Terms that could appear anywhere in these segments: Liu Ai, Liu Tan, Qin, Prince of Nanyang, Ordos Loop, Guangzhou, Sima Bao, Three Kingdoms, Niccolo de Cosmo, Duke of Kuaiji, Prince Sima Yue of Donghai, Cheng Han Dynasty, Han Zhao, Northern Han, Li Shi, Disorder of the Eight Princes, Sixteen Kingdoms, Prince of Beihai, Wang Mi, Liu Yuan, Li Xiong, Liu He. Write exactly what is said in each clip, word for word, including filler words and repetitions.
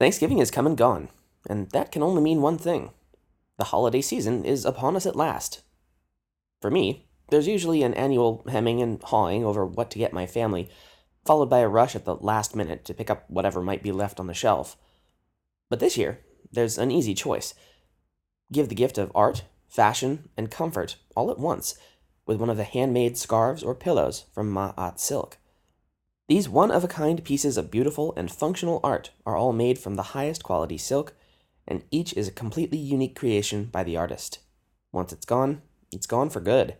Thanksgiving has come and gone, and that can only mean one thing. The holiday season is upon us at last. For me, there's usually an annual hemming and hawing over what to get my family, followed by a rush at the last minute to pick up whatever might be left on the shelf. But this year, there's an easy choice. Give the gift of art, fashion, and comfort all at once, with one of the handmade scarves or pillows from Ma'at Silk. These one-of-a-kind pieces of beautiful and functional art are all made from the highest quality silk, and each is a completely unique creation by the artist. Once it's gone, it's gone for good.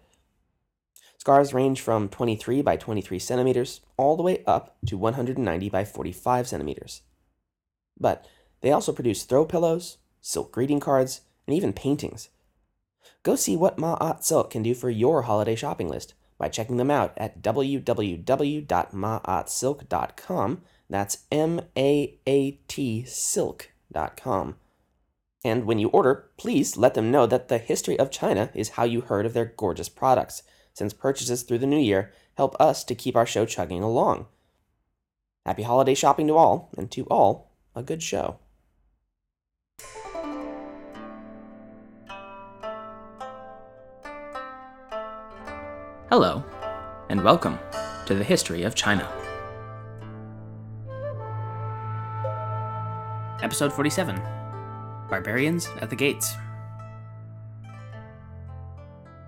Scarves range from twenty-three by twenty-three centimeters all the way up to one hundred ninety by forty-five centimeters. But they also produce throw pillows, silk greeting cards, and even paintings. Go see what Ma'at Silk can do for your holiday shopping list by checking them out at w w w dot maat silk dot com, that's M A A T silk dot com. And when you order, please let them know that the history of China is how you heard of their gorgeous products, since purchases through the new year help us to keep our show chugging along. Happy holiday shopping to all, and to all, a good show. Hello, and welcome to the History of China. Episode forty-seven, Barbarians at the Gates.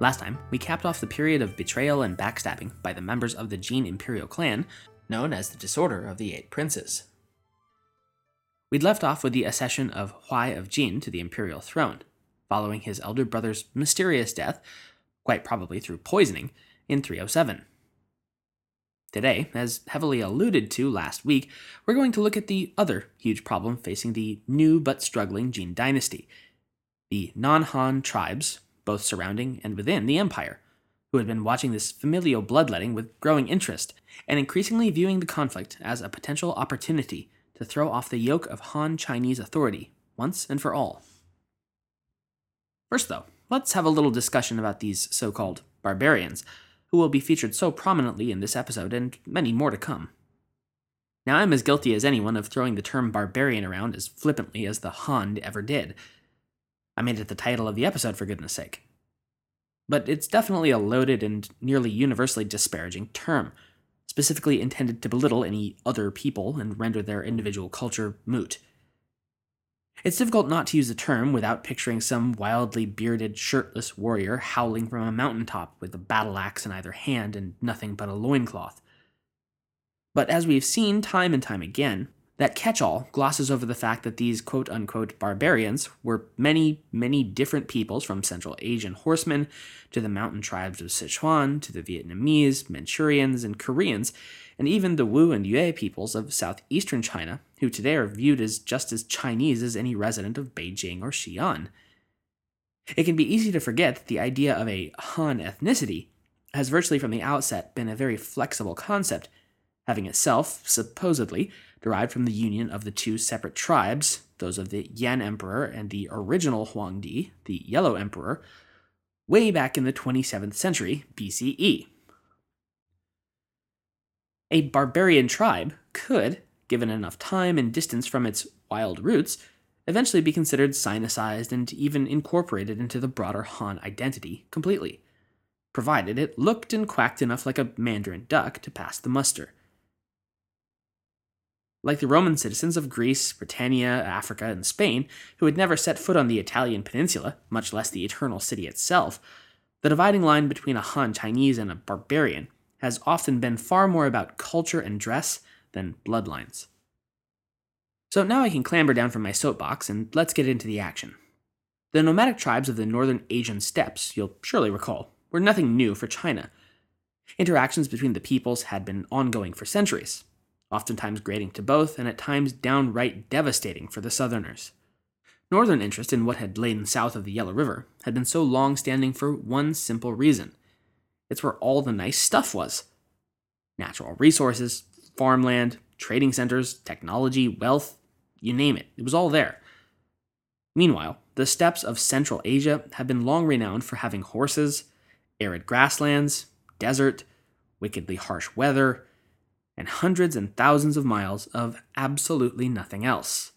Last time, we capped off the period of betrayal and backstabbing by the members of the Jin imperial clan, known as the Disorder of the Eight Princes. We'd left off with the accession of Hui of Jin to the imperial throne, following his elder brother's mysterious death, quite probably through poisoning, in three oh seven. Today, as heavily alluded to last week, we're going to look at the other huge problem facing the new but struggling Jin dynasty, the non-Han tribes, both surrounding and within the empire, who had been watching this familial bloodletting with growing interest, and increasingly viewing the conflict as a potential opportunity to throw off the yoke of Han Chinese authority once and for all. First, though, let's have a little discussion about these so-called barbarians, who will be featured so prominently in this episode and many more to come. Now, I'm as guilty as anyone of throwing the term barbarian around as flippantly as the Han ever did. I made it the title of the episode, for goodness sake. But it's definitely a loaded and nearly universally disparaging term, specifically intended to belittle any other people and render their individual culture moot. It's difficult not to use the term without picturing some wildly bearded, shirtless warrior howling from a mountaintop with a battle axe in either hand and nothing but a loincloth. But as we've seen time and time again, that catch-all glosses over the fact that these quote-unquote barbarians were many, many different peoples, from Central Asian horsemen to the mountain tribes of Sichuan, to the Vietnamese, Manchurians, and Koreans, and even the Wu and Yue peoples of southeastern China, who today are viewed as just as Chinese as any resident of Beijing or Xi'an. It can be easy to forget that the idea of a Han ethnicity has virtually from the outset been a very flexible concept, having itself, supposedly, derived from the union of the two separate tribes, those of the Yan Emperor and the original Huangdi, the Yellow Emperor, way back in the twenty-seventh century B C E. A barbarian tribe could, given enough time and distance from its wild roots, eventually be considered Sinicized and even incorporated into the broader Han identity completely, provided it looked and quacked enough like a mandarin duck to pass the muster. Like the Roman citizens of Greece, Britannia, Africa, and Spain, who had never set foot on the Italian peninsula, much less the Eternal City itself, the dividing line between a Han Chinese and a barbarian has often been far more about culture and dress than bloodlines. So now I can clamber down from my soapbox, and let's get into the action. The nomadic tribes of the northern Asian steppes, you'll surely recall, were nothing new for China. Interactions between the peoples had been ongoing for centuries, oftentimes grating to both, and at times downright devastating for the southerners. Northern interest in what had lain south of the Yellow River had been so long-standing for one simple reason. It's where all the nice stuff was. Natural resources, farmland, trading centers, technology, wealth, you name it, it was all there. Meanwhile, the steppes of Central Asia had been long renowned for having horses, arid grasslands, desert, wickedly harsh weather, and hundreds and thousands of miles of absolutely nothing else.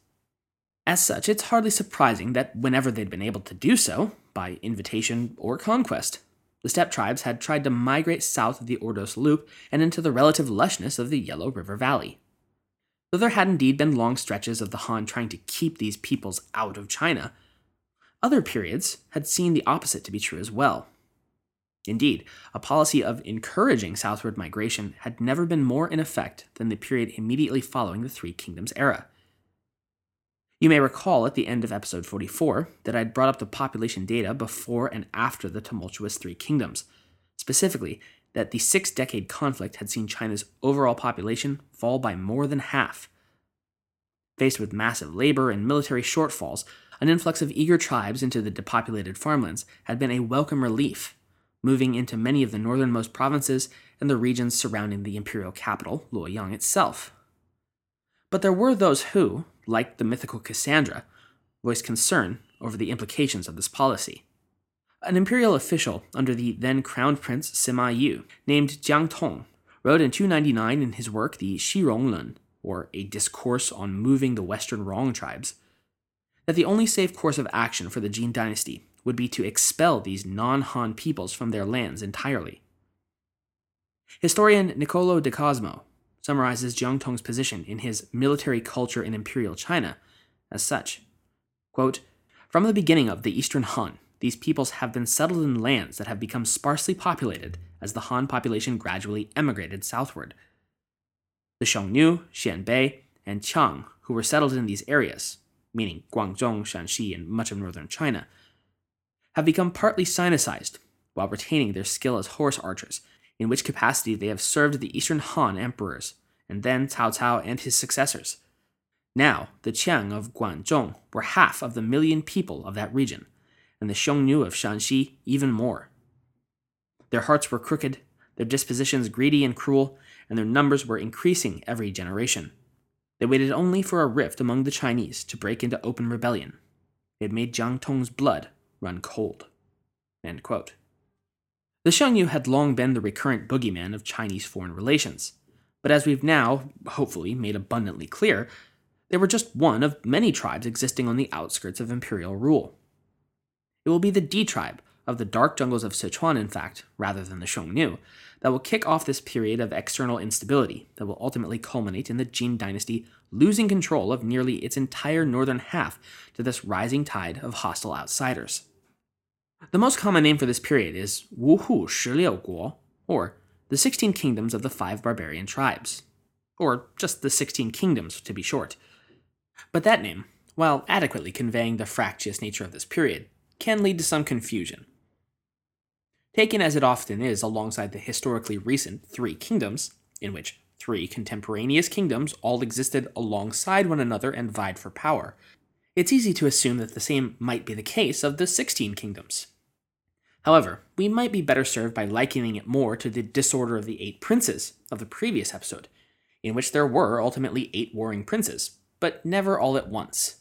As such, it's hardly surprising that whenever they'd been able to do so, by invitation or conquest, the steppe tribes had tried to migrate south of the Ordos Loop and into the relative lushness of the Yellow River Valley. Though there had indeed been long stretches of the Han trying to keep these peoples out of China, other periods had seen the opposite to be true as well. Indeed, a policy of encouraging southward migration had never been more in effect than the period immediately following the Three Kingdoms era. You may recall at the end of episode forty-four that I'd brought up the population data before and after the tumultuous Three Kingdoms, specifically that the six-decade conflict had seen China's overall population fall by more than half. Faced with massive labor and military shortfalls, an influx of eager tribes into the depopulated farmlands had been a welcome relief, moving into many of the northernmost provinces and the regions surrounding the imperial capital, Luoyang itself. But there were those who, like the mythical Cassandra, voiced concern over the implications of this policy. An imperial official under the then Crown Prince Sima Yue, named Jiang Tong, wrote in two ninety-nine in his work the Xiongnu, or A Discourse on Moving the Western Wrong Tribes, that the only safe course of action for the Jin dynasty would be to expel these non-Han peoples from their lands entirely. Historian Niccolo de Cosmo summarizes Jiang Tong's position in his Military Culture in Imperial China as such, quote, "From the beginning of the Eastern Han, these peoples have been settled in lands that have become sparsely populated as the Han population gradually emigrated southward. The Xiongnu, Xianbei, and Qiang, who were settled in these areas, meaning Guangdong, Shanxi, and much of northern China, have become partly Sinicized while retaining their skill as horse archers, in which capacity they have served the Eastern Han emperors, and then Cao Cao and his successors. Now, the Qiang of Guangdong were half of the million people of that region, and the Xiongnu of Shanxi even more. Their hearts were crooked, their dispositions greedy and cruel, and their numbers were increasing every generation. They waited only for a rift among the Chinese to break into open rebellion. It made Jiang Tong's blood run cold." End quote. The Xiongnu had long been the recurrent boogeyman of Chinese foreign relations, but as we've now, hopefully, made abundantly clear, they were just one of many tribes existing on the outskirts of imperial rule. It will be the D-tribe of the dark jungles of Sichuan, in fact, rather than the Xiongnu, that will kick off this period of external instability that will ultimately culminate in the Jin dynasty losing control of nearly its entire northern half to this rising tide of hostile outsiders. The most common name for this period is Wuhu Shiliu Guo, or the Sixteen Kingdoms of the Five Barbarian Tribes, or just the Sixteen Kingdoms to be short. But that name, while adequately conveying the fractious nature of this period, can lead to some confusion. Taken as it often is alongside the historically recent Three Kingdoms, in which three contemporaneous kingdoms all existed alongside one another and vied for power, it's easy to assume that the same might be the case of the Sixteen Kingdoms. However, we might be better served by likening it more to the Disorder of the Eight Princes of the previous episode, in which there were ultimately eight warring princes, but never all at once.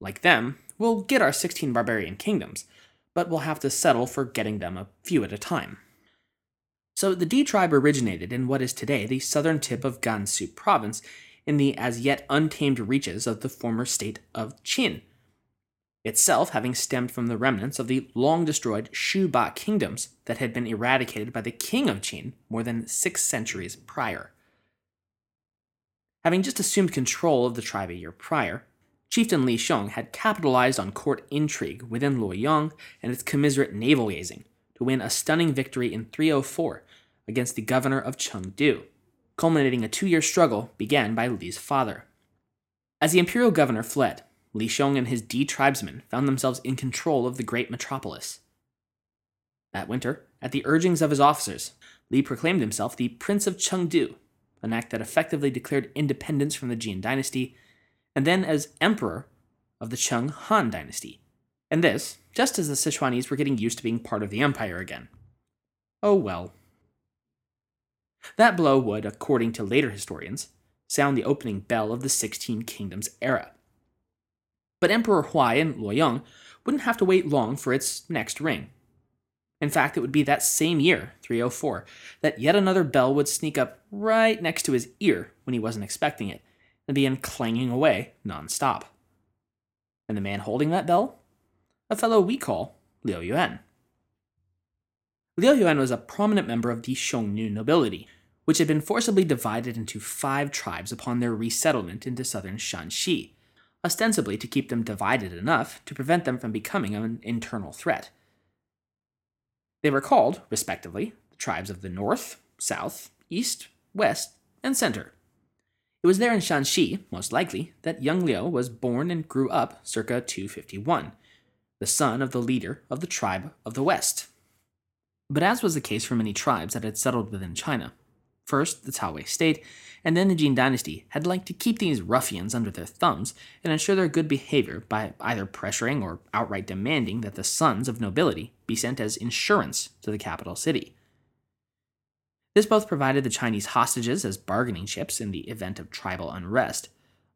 Like them, we'll get our sixteen barbarian kingdoms, but we'll have to settle for getting them a few at a time. So the D-tribe originated in what is today the southern tip of Gansu province, in the as-yet untamed reaches of the former state of Qin, itself having stemmed from the remnants of the long-destroyed Shu Ba kingdoms that had been eradicated by the king of Qin more than six centuries prior. Having just assumed control of the tribe a year prior, Chieftain Li Xiong had capitalized on court intrigue within Luoyang and its commiserate navel-gazing to win a stunning victory in three oh four against the governor of Chengdu, culminating a two-year struggle began by Li's father. As the imperial governor fled, Li Xiong and his D-tribesmen found themselves in control of the great metropolis. That winter, at the urgings of his officers, Li proclaimed himself the Prince of Chengdu, an act that effectively declared independence from the Jin dynasty, and then as Emperor of the Cheng Han dynasty. And this, just as the Sichuanese were getting used to being part of the empire again. Oh well. That blow would, according to later historians, sound the opening bell of the Sixteen Kingdoms era. But Emperor Huai in Luoyang wouldn't have to wait long for its next ring. In fact, it would be that same year, three oh four, that yet another bell would sneak up right next to his ear when he wasn't expecting it, and begin clanging away non-stop. and the man holding that bell? A fellow we call Liu Yuan. Liu Yuan was a prominent member of the Xiongnu nobility, which had been forcibly divided into five tribes upon their resettlement into southern Shanxi, ostensibly to keep them divided enough to prevent them from becoming an internal threat. They were called, respectively, the tribes of the north, south, east, west, and center. It was there in Shanxi, most likely, that young Liu was born and grew up circa two fifty-one, the son of the leader of the tribe of the west. But as was the case for many tribes that had settled within China, first the Cao Wei state, and then the Jin dynasty had liked to keep these ruffians under their thumbs and ensure their good behavior by either pressuring or outright demanding that the sons of nobility be sent as insurance to the capital city. This both provided the Chinese hostages as bargaining chips in the event of tribal unrest,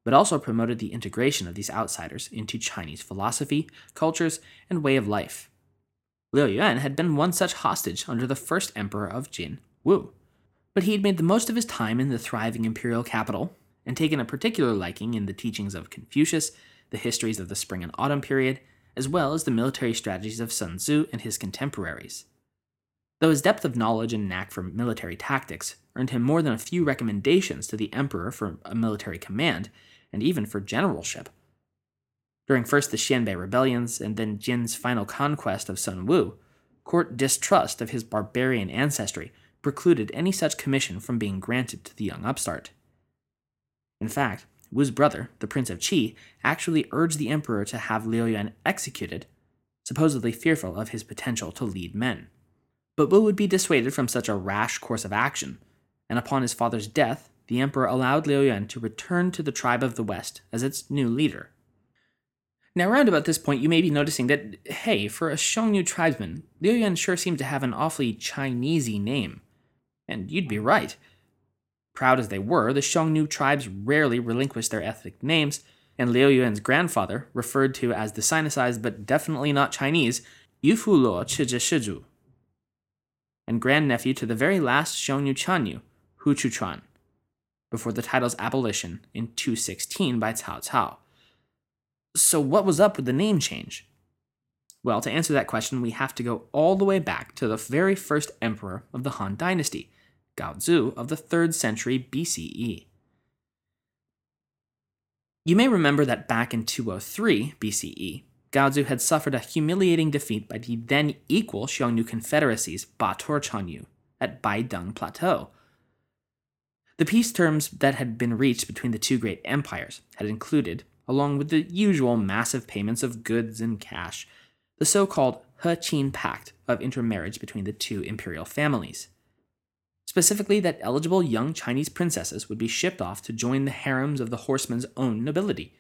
but also promoted the integration of these outsiders into Chinese philosophy, cultures, and way of life. Liu Yuan had been one such hostage under the first emperor of Jin, Wu, but he had made the most of his time in the thriving imperial capital and taken a particular liking in the teachings of Confucius, the histories of the spring and autumn period, as well as the military strategies of Sun Tzu and his contemporaries. Though his depth of knowledge and knack for military tactics earned him more than a few recommendations to the emperor for a military command, and even for generalship. During first the Xianbei rebellions and then Jin's final conquest of Sun Wu, court distrust of his barbarian ancestry precluded any such commission from being granted to the young upstart. In fact, Wu's brother, the Prince of Qi, actually urged the emperor to have Liu Yuan executed, supposedly fearful of his potential to lead men. But Wu would be dissuaded from such a rash course of action, and upon his father's death, the emperor allowed Liu Yuan to return to the tribe of the West as its new leader. Now, around about this point, you may be noticing that, hey, for a Xiongnu tribesman, Liu Yuan sure seemed to have an awfully Chinesey name. And you'd be right. Proud as they were, the Xiongnu tribes rarely relinquished their ethnic names, and Liu Yuan's grandfather, referred to as the Sinicized but definitely not Chinese, Yufu Luo Chizhi Shizhu, and grandnephew to the very last Xiongnu Chanyu, Hu Chuchuan, before the title's abolition in two sixteen by Cao Cao. So what was up with the name change? Well, to answer that question, we have to go all the way back to the very first emperor of the Han dynasty, Gaozu of the third century B C E. You may remember that back in two oh three B C E, Gaozu had suffered a humiliating defeat by the then-equal Xiongnu confederacy's Bator Chanyu at Baideng Plateau. The peace terms that had been reached between the two great empires had included, along with the usual massive payments of goods and cash, the so-called He-Qin Pact of intermarriage between the two imperial families. Specifically, that eligible young Chinese princesses would be shipped off to join the harems of the horsemen's own nobility.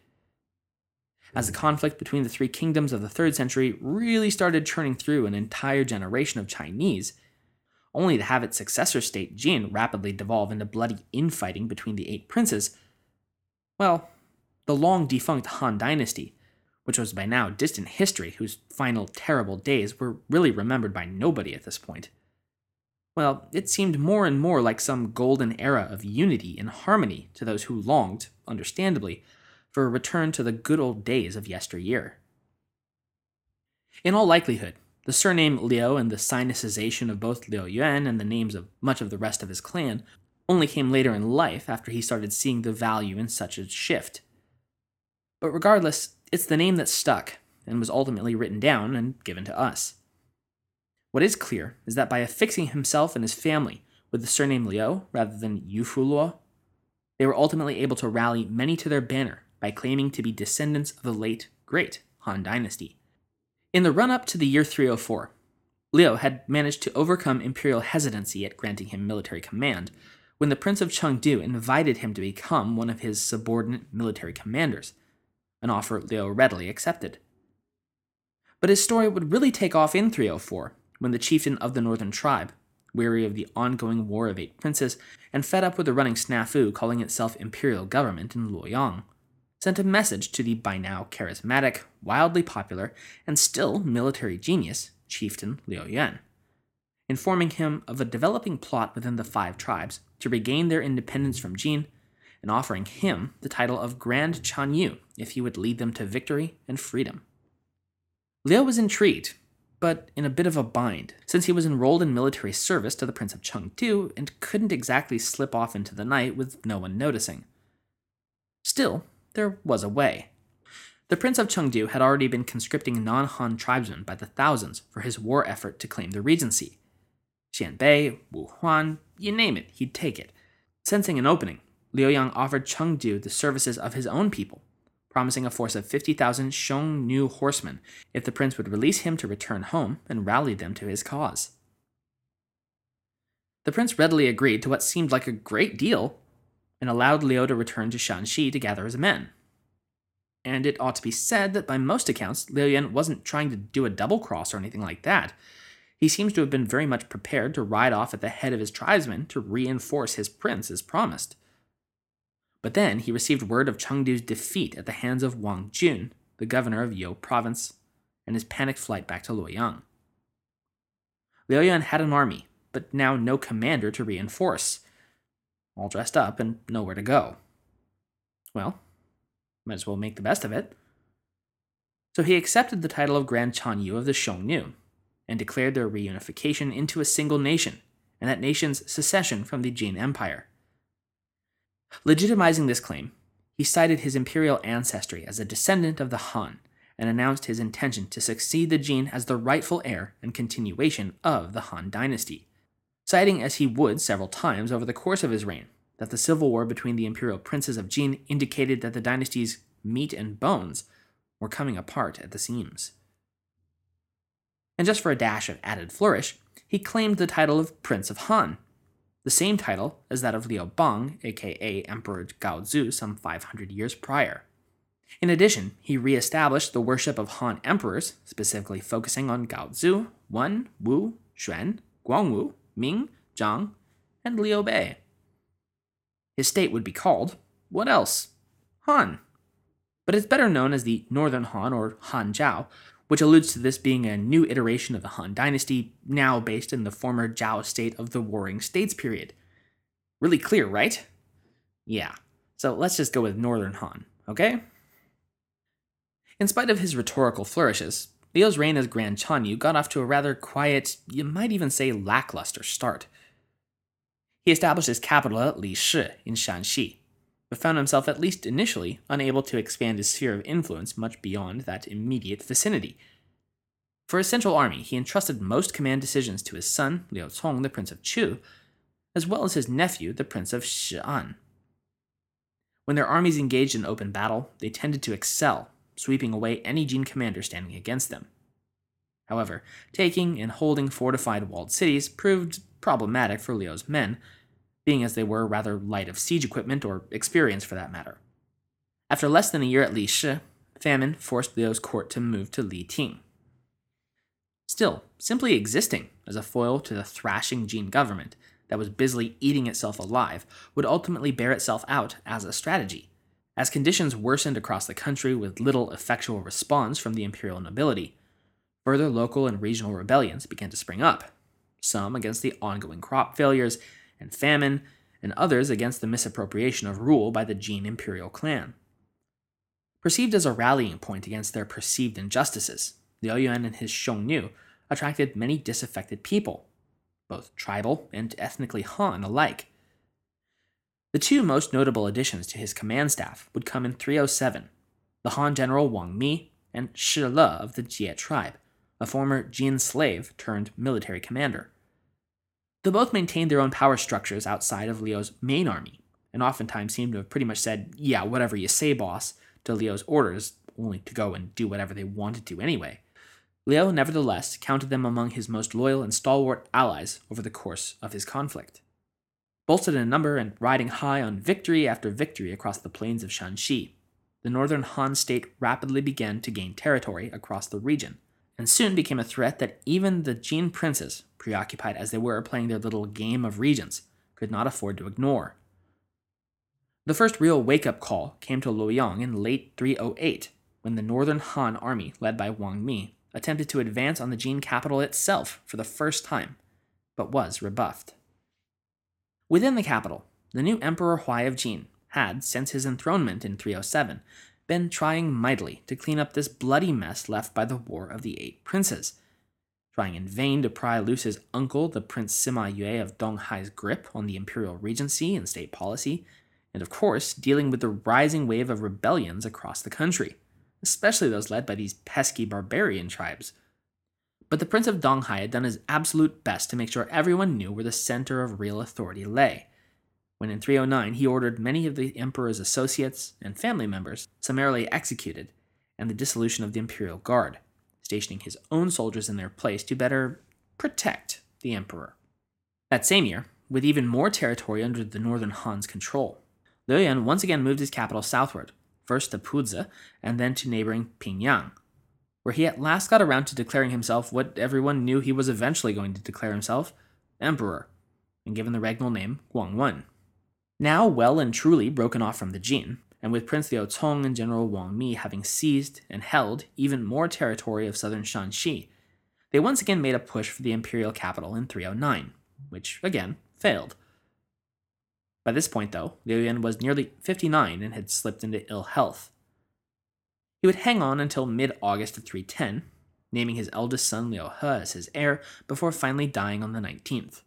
As the conflict between the three kingdoms of the third century really started churning through an entire generation of Chinese, only to have its successor state, Jin, rapidly devolve into bloody infighting between the eight princes, well, the long-defunct Han dynasty, which was by now distant history, whose final terrible days were really remembered by nobody at this point. Well, it seemed more and more like some golden era of unity and harmony to those who longed, understandably, for a return to the good old days of yesteryear. In all likelihood, the surname Liu and the Sinicization of both Liu Yuan and the names of much of the rest of his clan only came later in life after he started seeing the value in such a shift. But regardless, it's the name that stuck and was ultimately written down and given to us. What is clear is that by affixing himself and his family with the surname Liu rather than Yufu Luo, they were ultimately able to rally many to their banner by claiming to be descendants of the late, great Han dynasty. In the run-up to the year three oh four, Liu had managed to overcome imperial hesitancy at granting him military command when the Prince of Chengdu invited him to become one of his subordinate military commanders, an offer Liu readily accepted. But his story would really take off in three oh four, when the chieftain of the northern tribe, weary of the ongoing War of Eight Princes, and fed up with the running snafu calling itself imperial government in Luoyang, sent a message to the by now charismatic, wildly popular, and still military genius, chieftain Liu Yuan, informing him of a developing plot within the five tribes to regain their independence from Jin and offering him the title of Grand Chan Yu if he would lead them to victory and freedom. Liu was intrigued, but in a bit of a bind, since he was enrolled in military service to the Prince of Chengdu and couldn't exactly slip off into the night with no one noticing. Still, there was a way. The Prince of Chengdu had already been conscripting non-Han tribesmen by the thousands for his war effort to claim the regency. Xianbei, Wuhan, you name it, he'd take it. Sensing an opening, Luoyang offered Chengdu the services of his own people, promising a force of fifty thousand Xiongnu horsemen if the prince would release him to return home and rally them to his cause. The prince readily agreed to what seemed like a great deal and allowed Liu to return to Shanxi to gather his men. And it ought to be said that by most accounts, Liu Yan wasn't trying to do a double cross or anything like that. He seems to have been very much prepared to ride off at the head of his tribesmen to reinforce his prince as promised. But then he received word of Chengdu's defeat at the hands of Wang Jun, the governor of You province, and his panicked flight back to Luoyang. Liu Yan had an army, but now no commander to reinforce, all dressed up and nowhere to go. Well, might as well make the best of it. So he accepted the title of Grand Chan Yu of the Xiongnu, and declared their reunification into a single nation, and that nation's secession from the Jin Empire. Legitimizing this claim, he cited his imperial ancestry as a descendant of the Han, and announced his intention to succeed the Jin as the rightful heir and continuation of the Han dynasty, citing as he would several times over the course of his reign, that the civil war between the imperial princes of Jin indicated that the dynasty's meat and bones were coming apart at the seams. And just for a dash of added flourish, he claimed the title of Prince of Han, the same title as that of Liu Bang, aka Emperor Gaozu, some five hundred years prior. In addition, he re-established the worship of Han emperors, specifically focusing on Gaozu, Wen, Wu, Xuan, Guangwu, Ming, Zhang, and Liu Bei. His state would be called, what else? Han. But it's better known as the Northern Han, or Han Zhao, which alludes to this being a new iteration of the Han dynasty, now based in the former Zhao state of the Warring States period. Really clear, right? Yeah, so let's just go with Northern Han, okay? In spite of his rhetorical flourishes, Liu's reign as Grand Chan Yu got off to a rather quiet, you might even say lackluster start. He established his capital at Li Shi in Shanxi, but found himself, at least initially, unable to expand his sphere of influence much beyond that immediate vicinity. For his central army, he entrusted most command decisions to his son, Liu Cong, the Prince of Chu, as well as his nephew, the Prince of Shi'an. When their armies engaged in open battle, they tended to excel, sweeping away any Jin commander standing against them. However, taking and holding fortified walled cities proved problematic for Liu's men, being as they were rather light of siege equipment or experience for that matter. After less than a year at Li Shi, famine forced Liu's court to move to Li Ting. Still, simply existing as a foil to the thrashing Jin government that was busily eating itself alive would ultimately bear itself out as a strategy, as conditions worsened across the country with little effectual response from the imperial nobility. Further local and regional rebellions began to spring up, some against the ongoing crop failures and famine, and others against the misappropriation of rule by the Jin imperial clan. Perceived as a rallying point against their perceived injustices, Liu Yuan and his Xiongnu attracted many disaffected people, both tribal and ethnically Han alike. The two most notable additions to his command staff would come in three oh seven, the Han general Wang Mi and Shi Le of the Jie tribe, a former Jin slave turned military commander. They both maintained their own power structures outside of Liu's main army, and oftentimes seemed to have pretty much said, yeah, whatever you say, boss, to Liu's orders, only to go and do whatever they wanted to anyway. Liu, nevertheless, counted them among his most loyal and stalwart allies over the course of his conflict. Bolstered in number and riding high on victory after victory across the plains of Shanxi, the Northern Han state rapidly began to gain territory across the region, and soon became a threat that even the Jin princes, preoccupied as they were playing their little game of regents, could not afford to ignore. The first real wake-up call came to Luoyang in late three oh eight, when the Northern Han army, led by Wang Mi, attempted to advance on the Jin capital itself for the first time, but was rebuffed. Within the capital, the new Emperor Hui of Jin had, since his enthronement in three oh seven, been trying mightily to clean up this bloody mess left by the War of the Eight Princes, trying in vain to pry loose his uncle, the Prince Sima Yue of Donghai's grip on the imperial regency and state policy, and of course dealing with the rising wave of rebellions across the country, especially those led by these pesky barbarian tribes. But the Prince of Donghai had done his absolute best to make sure everyone knew where the center of real authority lay, when in three oh nine he ordered many of the emperor's associates and family members summarily executed, and the dissolution of the imperial guard, stationing his own soldiers in their place to better protect the emperor. That same year, with even more territory under the Northern Han's control, Liu Yan once again moved his capital southward, first to Puzi and then to neighboring Pingyang, where he at last got around to declaring himself what everyone knew he was eventually going to declare himself, emperor, and given the regnal name Guangwen. Now well and truly broken off from the Jin, and with Prince Liu Cong and General Wang Mi having seized and held even more territory of southern Shanxi, they once again made a push for the imperial capital in three oh nine, which again failed. By this point, though, Liu Yuan was nearly fifty-nine and had slipped into ill health. He would hang on until mid-August of three ten, naming his eldest son Liu He as his heir before finally dying on the nineteenth.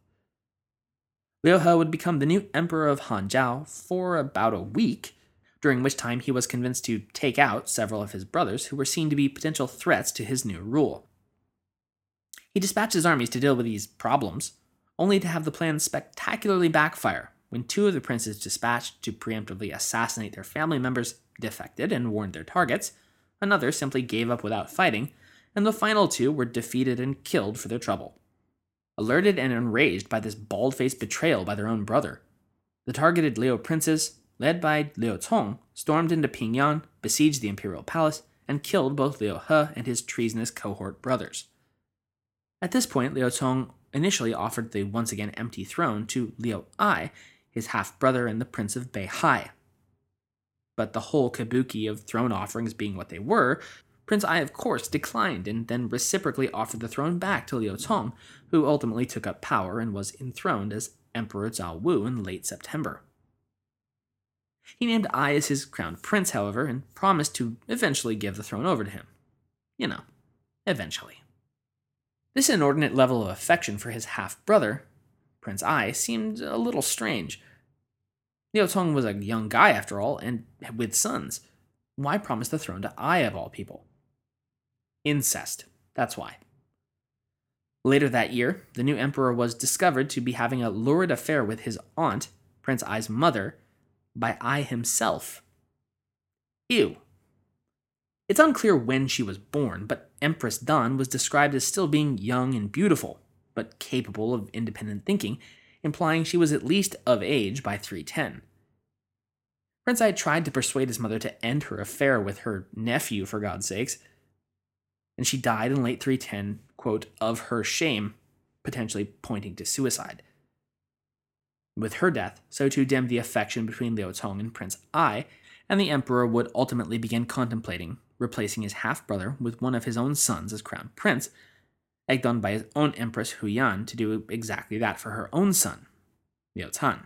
Liu He would become the new emperor of Han Zhao for about a week, during which time he was convinced to take out several of his brothers who were seen to be potential threats to his new rule. He dispatched his armies to deal with these problems, only to have the plan spectacularly backfire, when two of the princes dispatched to preemptively assassinate their family members defected and warned their targets, another simply gave up without fighting, and the final two were defeated and killed for their trouble. Alerted and enraged by this bald-faced betrayal by their own brother, the targeted Liu princes, led by Liu Cong, stormed into Pingyang, besieged the imperial palace, and killed both Liu He and his treasonous cohort brothers. At this point, Liu Cong initially offered the once again empty throne to Liu Ai, his half-brother and the Prince of Beihai. But the whole kabuki of throne offerings being what they were, Prince Ai of course declined and then reciprocally offered the throne back to Liu Cong, who ultimately took up power and was enthroned as Emperor Zhao Wu in late September. He named Ai as his crown prince, however, and promised to eventually give the throne over to him. You know, eventually. This inordinate level of affection for his half-brother, Prince Ai, seemed a little strange. Liu Cong was a young guy, after all, and with sons. Why promise the throne to Ai, of all people? Incest, that's why. Later that year, the new emperor was discovered to be having a lurid affair with his aunt, Prince Ai's mother, by Ai himself. Ew. It's unclear when she was born, but Empress Dan was described as still being young and beautiful, but capable of independent thinking, implying she was at least of age by three ten. Prince Ai tried to persuade his mother to end her affair with her nephew, for God's sakes, and she died in late three ten, quote, of her shame, potentially pointing to suicide. With her death, so too dimmed the affection between Liu Cong and Prince Ai, and the emperor would ultimately begin contemplating replacing his half-brother with one of his own sons as crown prince, egged on by his own empress Hu Yan to do exactly that for her own son, Liu Tan.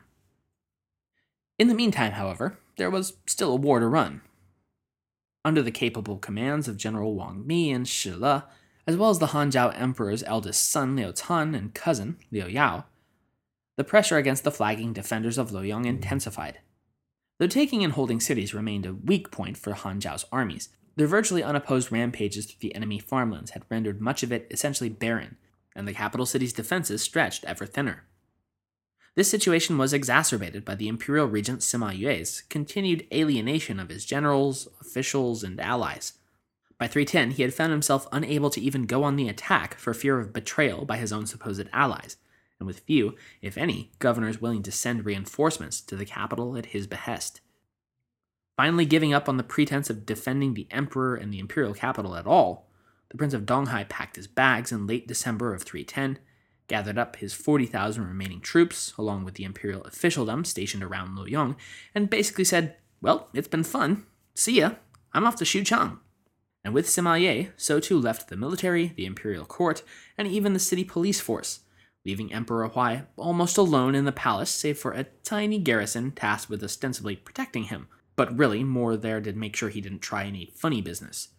In the meantime, however, there was still a war to run. Under the capable commands of General Wang Mi and Shi Le, as well as the Han Zhao emperor's eldest son Liu Tan and cousin Liu Yao, the pressure against the flagging defenders of Luoyang intensified. Though taking and holding cities remained a weak point for Han Zhao's armies, their virtually unopposed rampages through the enemy farmlands had rendered much of it essentially barren, and the capital city's defenses stretched ever thinner. This situation was exacerbated by the imperial regent Sima Yue's continued alienation of his generals, officials, and allies. By three ten, he had found himself unable to even go on the attack for fear of betrayal by his own supposed allies, and with few, if any, governors willing to send reinforcements to the capital at his behest. Finally giving up on the pretense of defending the emperor and the imperial capital at all, the Prince of Donghai packed his bags in late December of three ten, gathered up his forty thousand remaining troops, along with the imperial officialdom stationed around Luoyang, and basically said, well, it's been fun, see ya, I'm off to Xuchang. And with Sima Yue, so too left the military, the imperial court, and even the city police force, leaving Emperor Huai almost alone in the palace save for a tiny garrison tasked with ostensibly protecting him, but really more there to make sure he didn't try any funny business.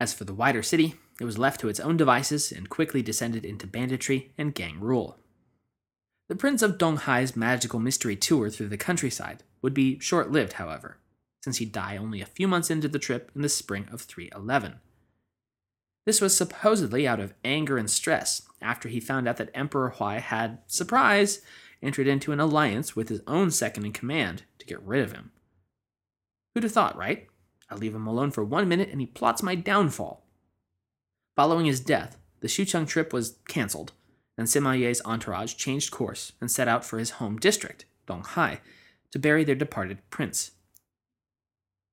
As for the wider city, it was left to its own devices and quickly descended into banditry and gang rule. The Prince of Donghai's magical mystery tour through the countryside would be short-lived, however, since he died only a few months into the trip in the spring of three eleven. This was supposedly out of anger and stress after he found out that Emperor Huai had, surprise, entered into an alliance with his own second-in-command to get rid of him. Who'd have thought, right? I leave him alone for one minute and he plots my downfall. Following his death, the Xucheng trip was cancelled, and Sima Yue's entourage changed course and set out for his home district, Donghai, to bury their departed prince.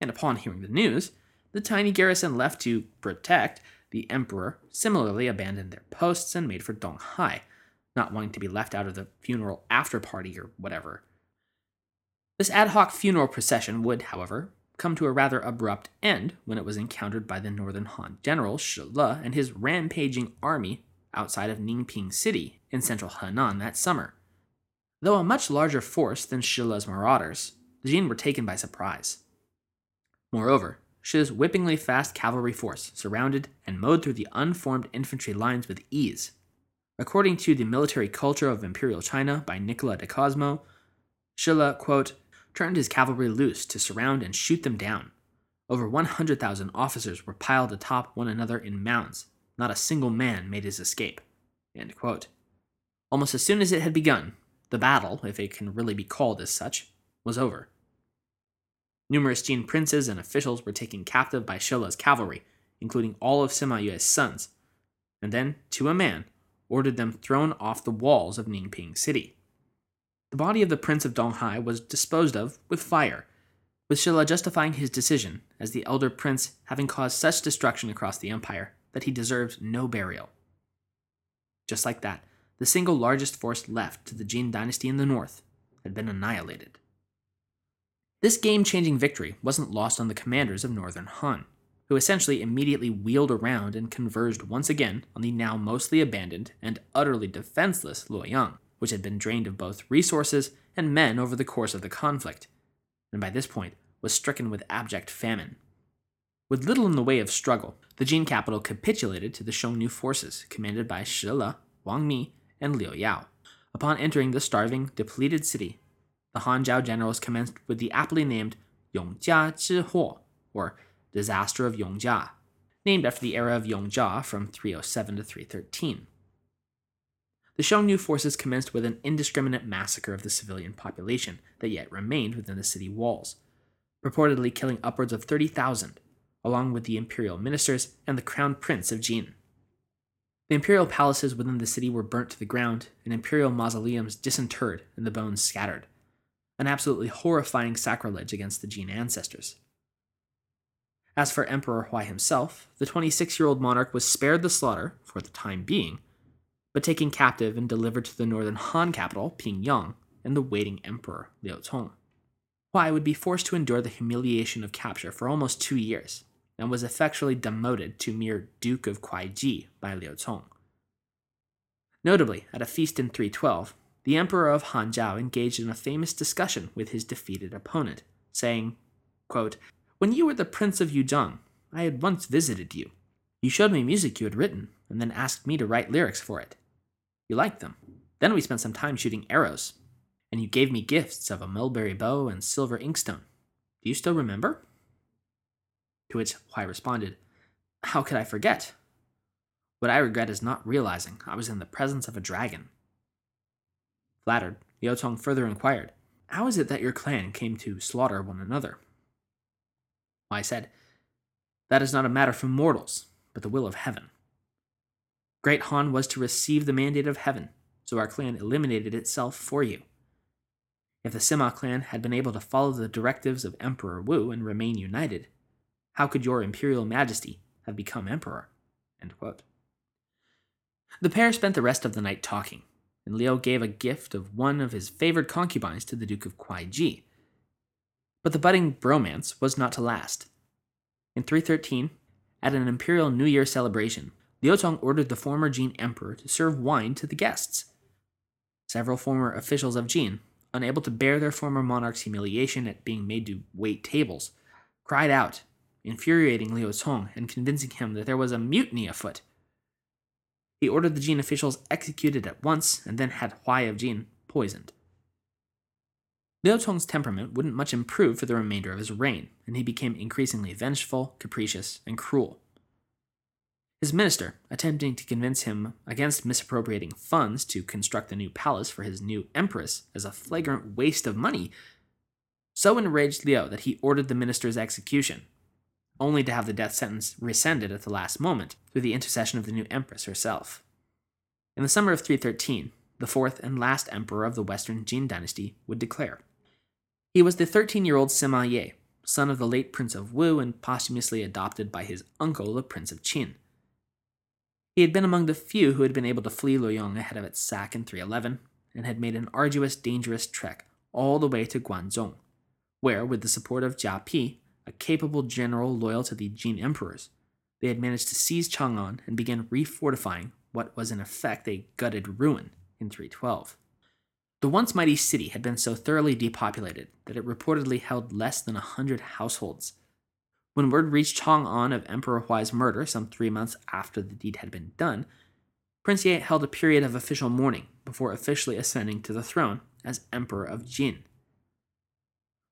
And upon hearing the news, the tiny garrison left to protect the emperor similarly abandoned their posts and made for Donghai, not wanting to be left out of the funeral after-party or whatever. This ad hoc funeral procession would, however, come to a rather abrupt end when it was encountered by the Northern Han general Shi Le and his rampaging army outside of Ningping City in central Henan that summer. Though a much larger force than Shi Le's marauders, the Jin were taken by surprise. Moreover, Shi's whippingly fast cavalry force surrounded and mowed through the unformed infantry lines with ease. According to The Military Culture of Imperial China by Niccolo de Cosmo, Shi Le, quote, turned his cavalry loose to surround and shoot them down. Over one hundred thousand officers were piled atop one another in mounds. Not a single man made his escape. End quote. Almost as soon as it had begun, the battle, if it can really be called as such, was over. Numerous Jin princes and officials were taken captive by Shi Le's cavalry, including all of Sima Yue's sons, and then, to a man, ordered them thrown off the walls of Ningping City. The body of the Prince of Donghai was disposed of with fire, with Shi Le justifying his decision as the elder prince having caused such destruction across the empire that he deserved no burial. Just like that, the single largest force left to the Jin dynasty in the north had been annihilated. This game-changing victory wasn't lost on the commanders of Northern Han, who essentially immediately wheeled around and converged once again on the now mostly abandoned and utterly defenseless Luoyang, which had been drained of both resources and men over the course of the conflict, and by this point was stricken with abject famine. With little in the way of struggle, the Jin capital capitulated to the Xiongnu forces commanded by Shi Le, Wang Mi, and Liu Yao. Upon entering the starving, depleted city, the Han Zhao generals commenced with the aptly named Yongjia Zhihuo, or Disaster of Yongjia, named after the era of Yongjia from three oh seven to three thirteen. The Xiongnu forces commenced with an indiscriminate massacre of the civilian population that yet remained within the city walls, purportedly killing upwards of thirty thousand. Along with the imperial ministers and the crown prince of Jin. The imperial palaces within the city were burnt to the ground, and imperial mausoleums disinterred and the bones scattered, an absolutely horrifying sacrilege against the Jin ancestors. As for Emperor Huai himself, the twenty-six-year-old monarch was spared the slaughter, for the time being, but taken captive and delivered to the northern Han capital, Pingyang, and the waiting emperor, Liu Cong. Huai would be forced to endure the humiliation of capture for almost two years, and was effectually demoted to mere Duke of Kuaiji by Liu Cong. Notably, at a feast in three twelve, the emperor of Han Zhao engaged in a famous discussion with his defeated opponent, saying, quote, when you were the prince of Yuzhong, I had once visited you. You showed me music you had written, and then asked me to write lyrics for it. You liked them. Then we spent some time shooting arrows, and you gave me gifts of a mulberry bow and silver inkstone. Do you still remember? To which Huai responded, how could I forget? What I regret is not realizing I was in the presence of a dragon. Flattered, Liu Cong further inquired, how is it that your clan came to slaughter one another? Huai said, that is not a matter for mortals, but the will of heaven. Great Han was to receive the mandate of heaven, so our clan eliminated itself for you. If the Sima clan had been able to follow the directives of Emperor Wu and remain united, how could your imperial majesty have become emperor? End quote. The pair spent the rest of the night talking, and Liu gave a gift of one of his favored concubines to the Duke of Kuaiji. But the budding bromance was not to last. In three thirteen, at an imperial New Year celebration, Liu Cong ordered the former Jin emperor to serve wine to the guests. Several former officials of Jin, unable to bear their former monarch's humiliation at being made to wait tables, cried out, infuriating Liu Cong and convincing him that there was a mutiny afoot. He ordered the Jin officials executed at once and then had Hui of Jin poisoned. Liu Cong's temperament wouldn't much improve for the remainder of his reign, and he became increasingly vengeful, capricious, and cruel. His minister, attempting to convince him against misappropriating funds to construct a new palace for his new empress as a flagrant waste of money, so enraged Liu that he ordered the minister's execution, only to have the death sentence rescinded at the last moment through the intercession of the new empress herself. In the summer of three thirteen, the fourth and last emperor of the Western Jin dynasty would declare. He was the thirteen-year-old Sima Yue, son of the late Prince of Wu and posthumously adopted by his uncle, the Prince of Qin. He had been among the few who had been able to flee Luoyang ahead of its sack in three eleven, and had made an arduous, dangerous trek all the way to Guangzhou, where, with the support of Jia Pi, a capable general loyal to the Jin emperors, they had managed to seize Chang'an and began refortifying what was in effect a gutted ruin in three twelve. The once mighty city had been so thoroughly depopulated that it reportedly held less than a hundred households. When word reached Chang'an of Emperor Hui's murder some three months after the deed had been done, Prince Ye held a period of official mourning before officially ascending to the throne as Emperor of Jin.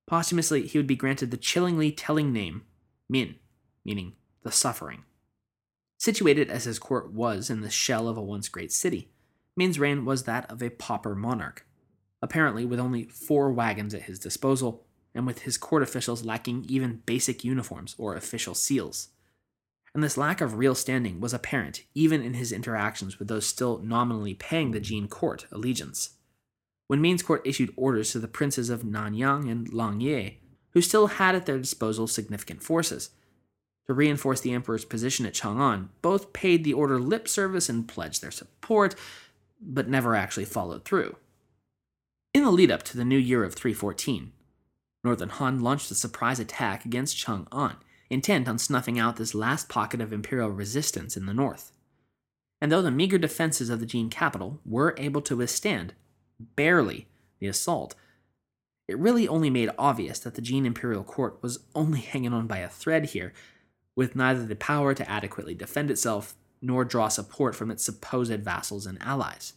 Posthumously, he would be granted the chillingly telling name, Min, meaning the suffering. Situated as his court was in the shell of a once great city, Min's reign was that of a pauper monarch, apparently with only four wagons at his disposal, and with his court officials lacking even basic uniforms or official seals. And this lack of real standing was apparent even in his interactions with those still nominally paying the Jin court allegiance. When Min's court issued orders to the princes of Nanyang and Langye, who still had at their disposal significant forces, to reinforce the emperor's position at Chang'an, both paid the order lip service and pledged their support, but never actually followed through. In the lead-up to the new year of three fourteen, Northern Han launched a surprise attack against Chang'an, intent on snuffing out this last pocket of imperial resistance in the north. And though the meager defenses of the Jin capital were able to withstand, barely, the assault, it really only made obvious that the Jin imperial court was only hanging on by a thread here, with neither the power to adequately defend itself nor draw support from its supposed vassals and allies.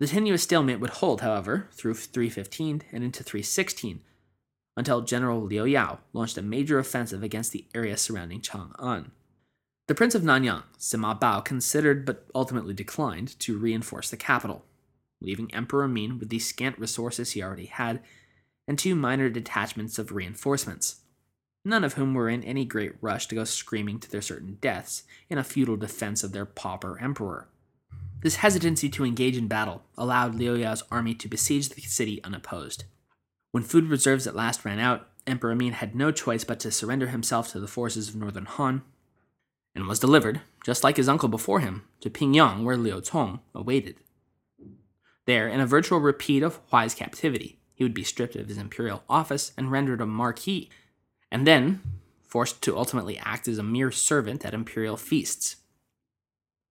The tenuous stalemate would hold, however, through three fifteen and into three sixteen, until General Liu Yao launched a major offensive against the area surrounding Chang'an. The Prince of Nanyang, Sima Bao, considered but ultimately declined to reinforce the capital, leaving Emperor Min with the scant resources he already had, and two minor detachments of reinforcements, none of whom were in any great rush to go screaming to their certain deaths in a futile defense of their pauper emperor. This hesitancy to engage in battle allowed Liu Yao's army to besiege the city unopposed. When food reserves at last ran out, Emperor Min had no choice but to surrender himself to the forces of Northern Han, and was delivered, just like his uncle before him, to Pingyang, where Liu Cong awaited. There, in a virtual repeat of Hui's captivity, he would be stripped of his imperial office and rendered a marquis, and then forced to ultimately act as a mere servant at imperial feasts.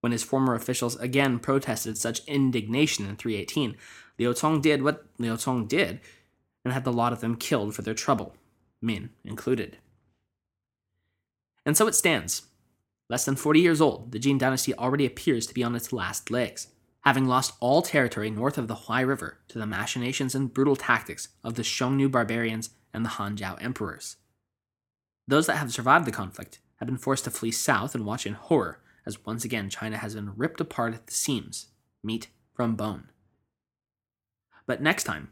When his former officials again protested such indignation in three eighteen, Liu Cong did what Liu Cong did, and had the lot of them killed for their trouble, Min included. And so it stands. Less than forty years old, the Jin dynasty already appears to be on its last legs, having lost all territory north of the Huai River to the machinations and brutal tactics of the Xiongnu barbarians and the Han Zhao emperors. Those that have survived the conflict have been forced to flee south and watch in horror as once again China has been ripped apart at the seams, meat from bone. But next time,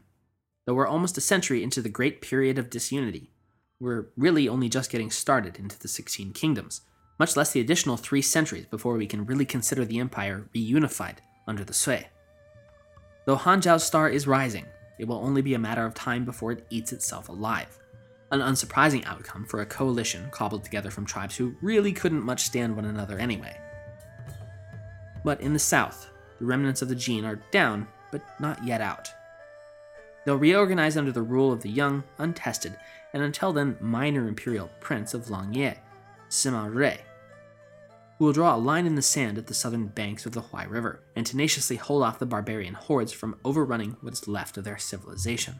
though we're almost a century into the great period of disunity, we're really only just getting started into the Sixteen Kingdoms, much less the additional three centuries before we can really consider the empire reunified under the Sui. Though Han Zhao's star is rising, it will only be a matter of time before it eats itself alive, an unsurprising outcome for a coalition cobbled together from tribes who really couldn't much stand one another anyway. But in the south, the remnants of the Jin are down, but not yet out. They'll reorganize under the rule of the young, untested, and until then minor imperial prince of Langye, Sima Re. who will draw a line in the sand at the southern banks of the Huai River, and tenaciously hold off the barbarian hordes from overrunning what is left of their civilization.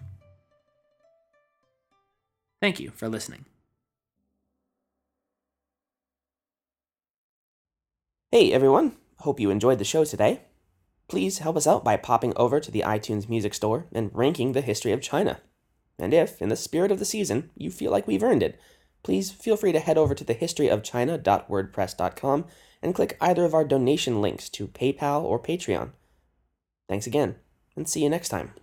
Thank you for listening. Hey everyone, hope you enjoyed the show today. Please help us out by popping over to the iTunes Music Store and ranking the history of China. And if, in the spirit of the season, you feel like we've earned it, please feel free to head over to the history of china dot wordpress dot com and click either of our donation links to PayPal or Patreon. Thanks again, and see you next time.